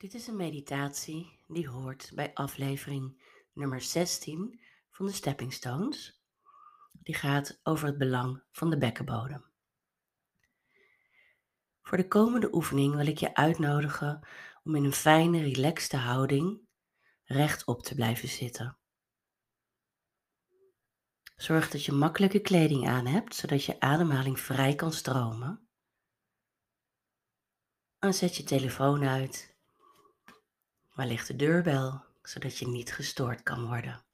Dit is een meditatie die hoort bij aflevering nummer 16 van de Stepping Stones. Die gaat over het belang van de bekkenbodem. Voor de komende oefening wil ik je uitnodigen om in een fijne, relaxte houding rechtop te blijven zitten. Zorg dat je makkelijke kleding aan hebt, zodat je ademhaling vrij kan stromen. En zet je telefoon uit. Wellicht de deurbel, zodat je niet gestoord kan worden.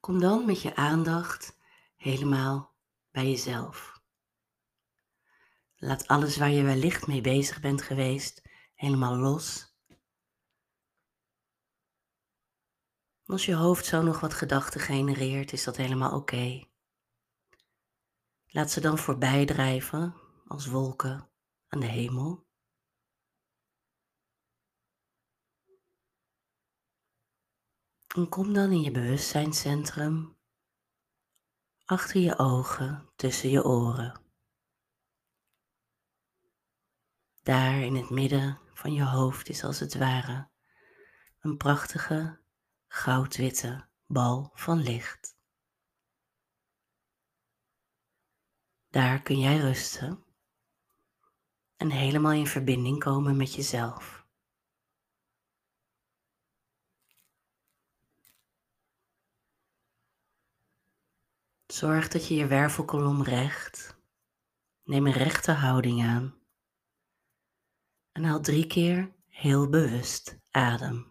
Kom dan met je aandacht helemaal bij jezelf. Laat alles waar je wellicht mee bezig bent geweest helemaal los. Als je hoofd zo nog wat gedachten genereert, is dat helemaal oké. Laat ze dan voorbij drijven als wolken aan de hemel. En kom dan in je bewustzijnscentrum, achter je ogen, tussen je oren. Daar in het midden van je hoofd is als het ware een prachtige goudwitte bal van licht. Daar kun jij rusten en helemaal in verbinding komen met jezelf. Zorg dat je je wervelkolom recht. Neem een rechte houding aan. En haal 3 keer heel bewust adem.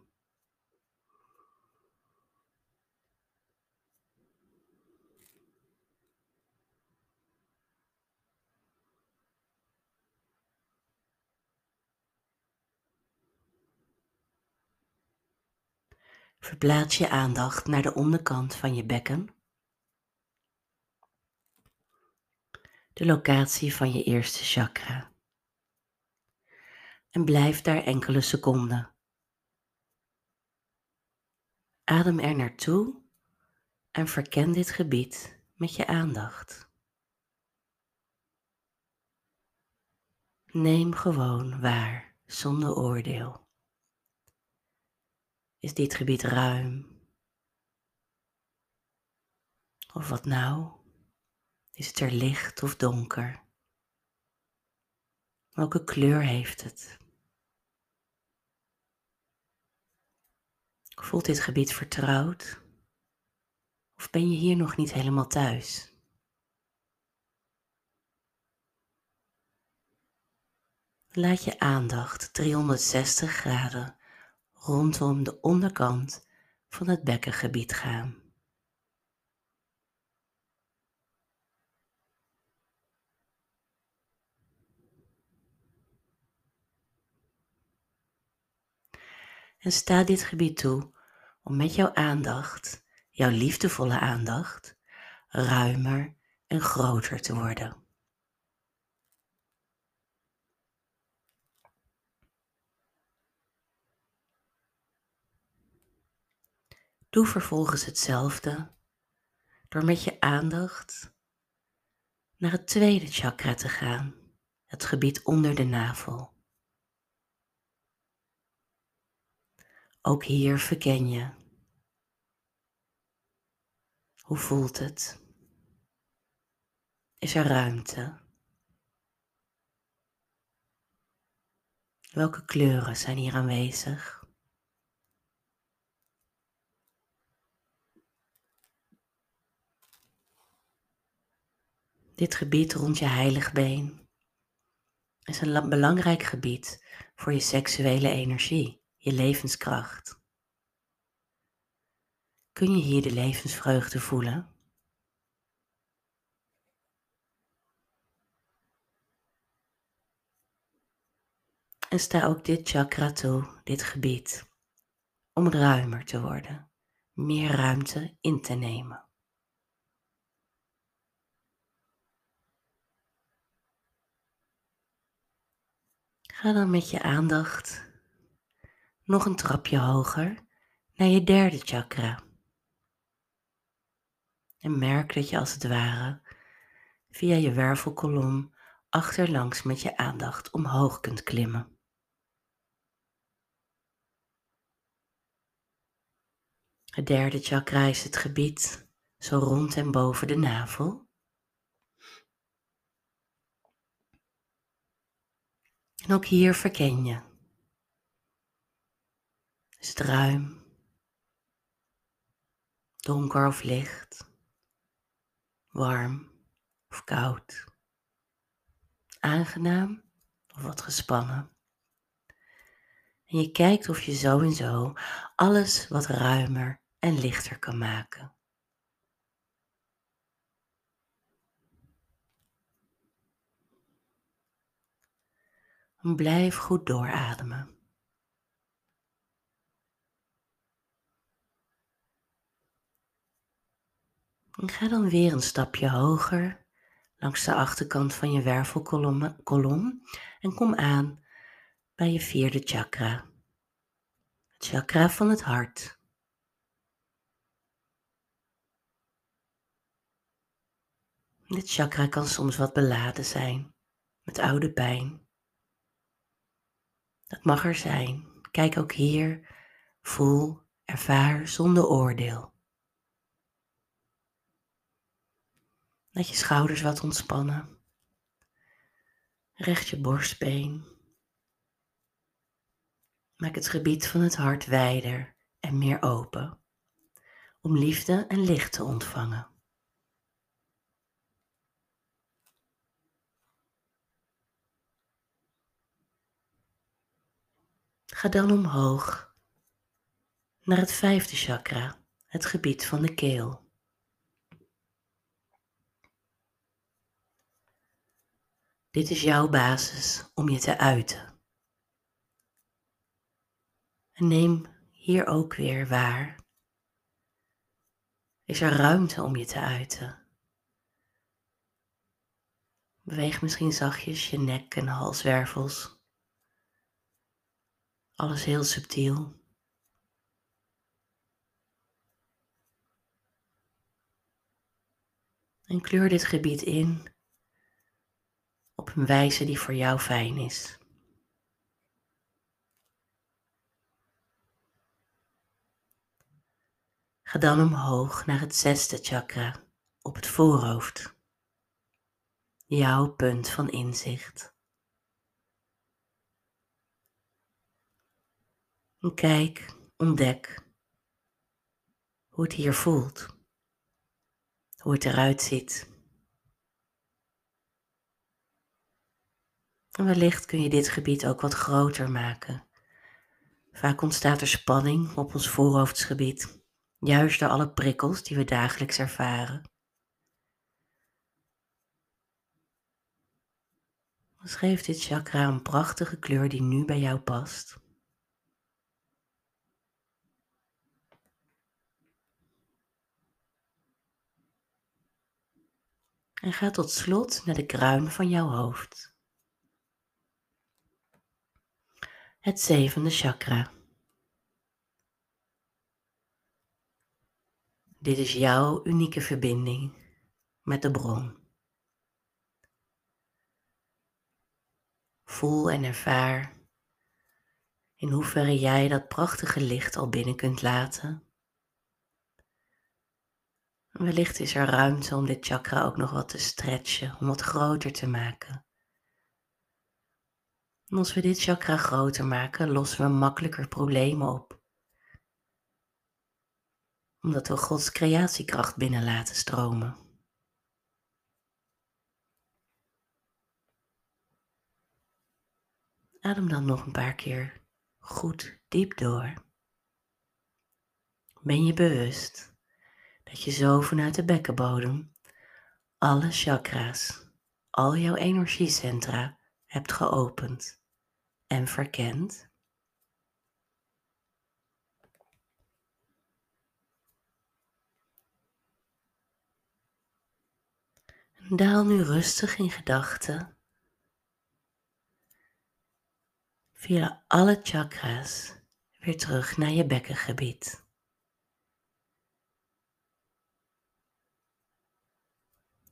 Verplaats je aandacht naar de onderkant van je bekken. De locatie van je eerste chakra. En blijf daar enkele seconden. Adem er naartoe en verken dit gebied met je aandacht. Neem gewoon waar, zonder oordeel. Is dit gebied ruim? Of wat nou? Is het er licht of donker? Welke kleur heeft het? Voelt dit gebied vertrouwd? Of ben je hier nog niet helemaal thuis? Laat je aandacht 360 graden rondom de onderkant van het bekkengebied gaan. En sta dit gebied toe om met jouw aandacht, jouw liefdevolle aandacht, ruimer en groter te worden. Doe vervolgens hetzelfde door met je aandacht naar het tweede chakra te gaan, het gebied onder de navel. Ook hier verken je. Hoe voelt het? Is er ruimte? Welke kleuren zijn hier aanwezig? Dit gebied rond je heiligbeen is een belangrijk gebied voor je seksuele energie, je levenskracht. Kun je hier de levensvreugde voelen? En sta ook dit chakra toe, dit gebied, om ruimer te worden, meer ruimte in te nemen. Ga dan met je aandacht nog een trapje hoger naar je derde chakra. En merk dat je als het ware via je wervelkolom achterlangs met je aandacht omhoog kunt klimmen. Het derde chakra is het gebied zo rond en boven de navel. En ook hier verken je. Is het ruim, donker of licht, warm of koud, aangenaam of wat gespannen? En je kijkt of je zo en zo alles wat ruimer en lichter kan maken. En blijf goed doorademen. En ga dan weer een stapje hoger langs de achterkant van je wervelkolom en kom aan bij je vierde chakra, het chakra van het hart. Dit chakra kan soms wat beladen zijn met oude pijn. Dat mag er zijn. Kijk ook hier, voel, ervaar zonder oordeel. Laat je schouders wat ontspannen. Recht je borstbeen. Maak het gebied van het hart wijder en meer open, om liefde en licht te ontvangen. Ga dan omhoog naar het vijfde chakra, het gebied van de keel. Dit is jouw basis om je te uiten. En neem hier ook weer waar. Is er ruimte om je te uiten? Beweeg misschien zachtjes je nek en halswervels. Alles heel subtiel. En kleur dit gebied in op een wijze die voor jou fijn is. Ga dan omhoog naar het zesde chakra op het voorhoofd. Jouw punt van inzicht. En kijk, ontdek hoe het hier voelt, hoe het eruit ziet. En wellicht kun je dit gebied ook wat groter maken. Vaak ontstaat er spanning op ons voorhoofdsgebied, juist door alle prikkels die we dagelijks ervaren. Dus geef dit chakra een prachtige kleur die nu bij jou past. En ga tot slot naar de kruin van jouw hoofd. Het zevende chakra. Dit is jouw unieke verbinding met de bron. Voel en ervaar in hoeverre jij dat prachtige licht al binnen kunt laten. Wellicht is er ruimte om dit chakra ook nog wat te stretchen, om wat groter te maken. En als we dit chakra groter maken, lossen we makkelijker problemen op. Omdat we Gods creatiekracht binnen laten stromen. Adem dan nog een paar keer goed diep door. Ben je bewust dat je zo vanuit de bekkenbodem alle chakra's, al jouw energiecentra hebt geopend en verkend? Daal nu rustig in gedachten via alle chakra's weer terug naar je bekkengebied.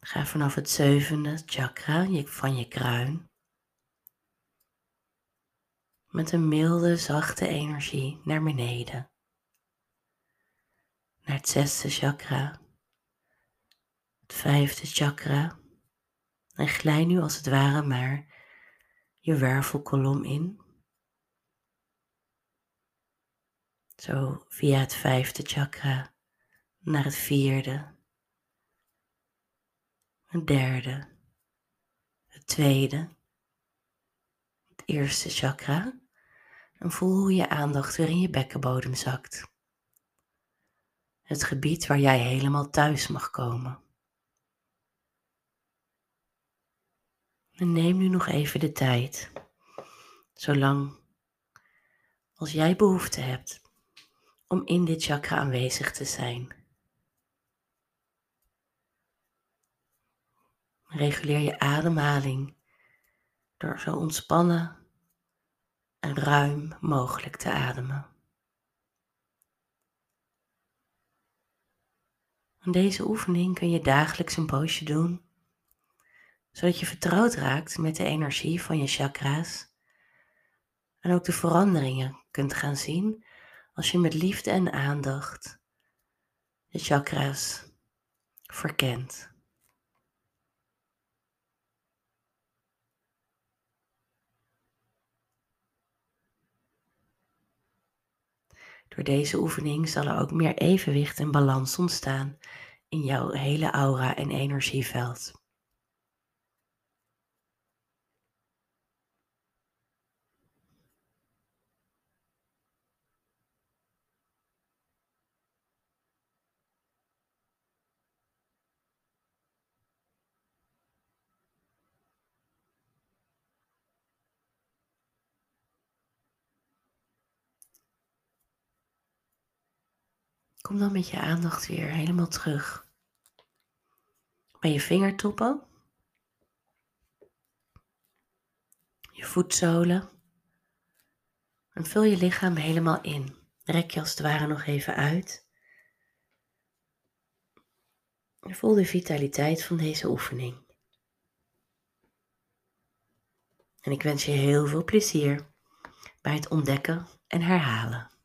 Ga vanaf het zevende chakra van je kruin met een milde, zachte energie naar beneden. Naar het zesde chakra, het vijfde chakra. En glij nu als het ware maar je wervelkolom in. Zo via het vijfde chakra naar het vierde, het derde, het tweede, het eerste chakra. En voel hoe je aandacht weer in je bekkenbodem zakt. Het gebied waar jij helemaal thuis mag komen. En neem nu nog even de tijd, zolang als jij behoefte hebt, om in dit chakra aanwezig te zijn. Reguleer je ademhaling door zo ontspannen en ruim mogelijk te ademen. En deze oefening kun je dagelijks een poosje doen, zodat je vertrouwd raakt met de energie van je chakra's en ook de veranderingen kunt gaan zien als je met liefde en aandacht de chakra's verkent. Door deze oefening zal er ook meer evenwicht en balans ontstaan in jouw hele aura en energieveld. Kom dan met je aandacht weer helemaal terug bij je vingertoppen, je voetzolen en vul je lichaam helemaal in. Rek je als het ware nog even uit. En voel de vitaliteit van deze oefening. En ik wens je heel veel plezier bij het ontdekken en herhalen.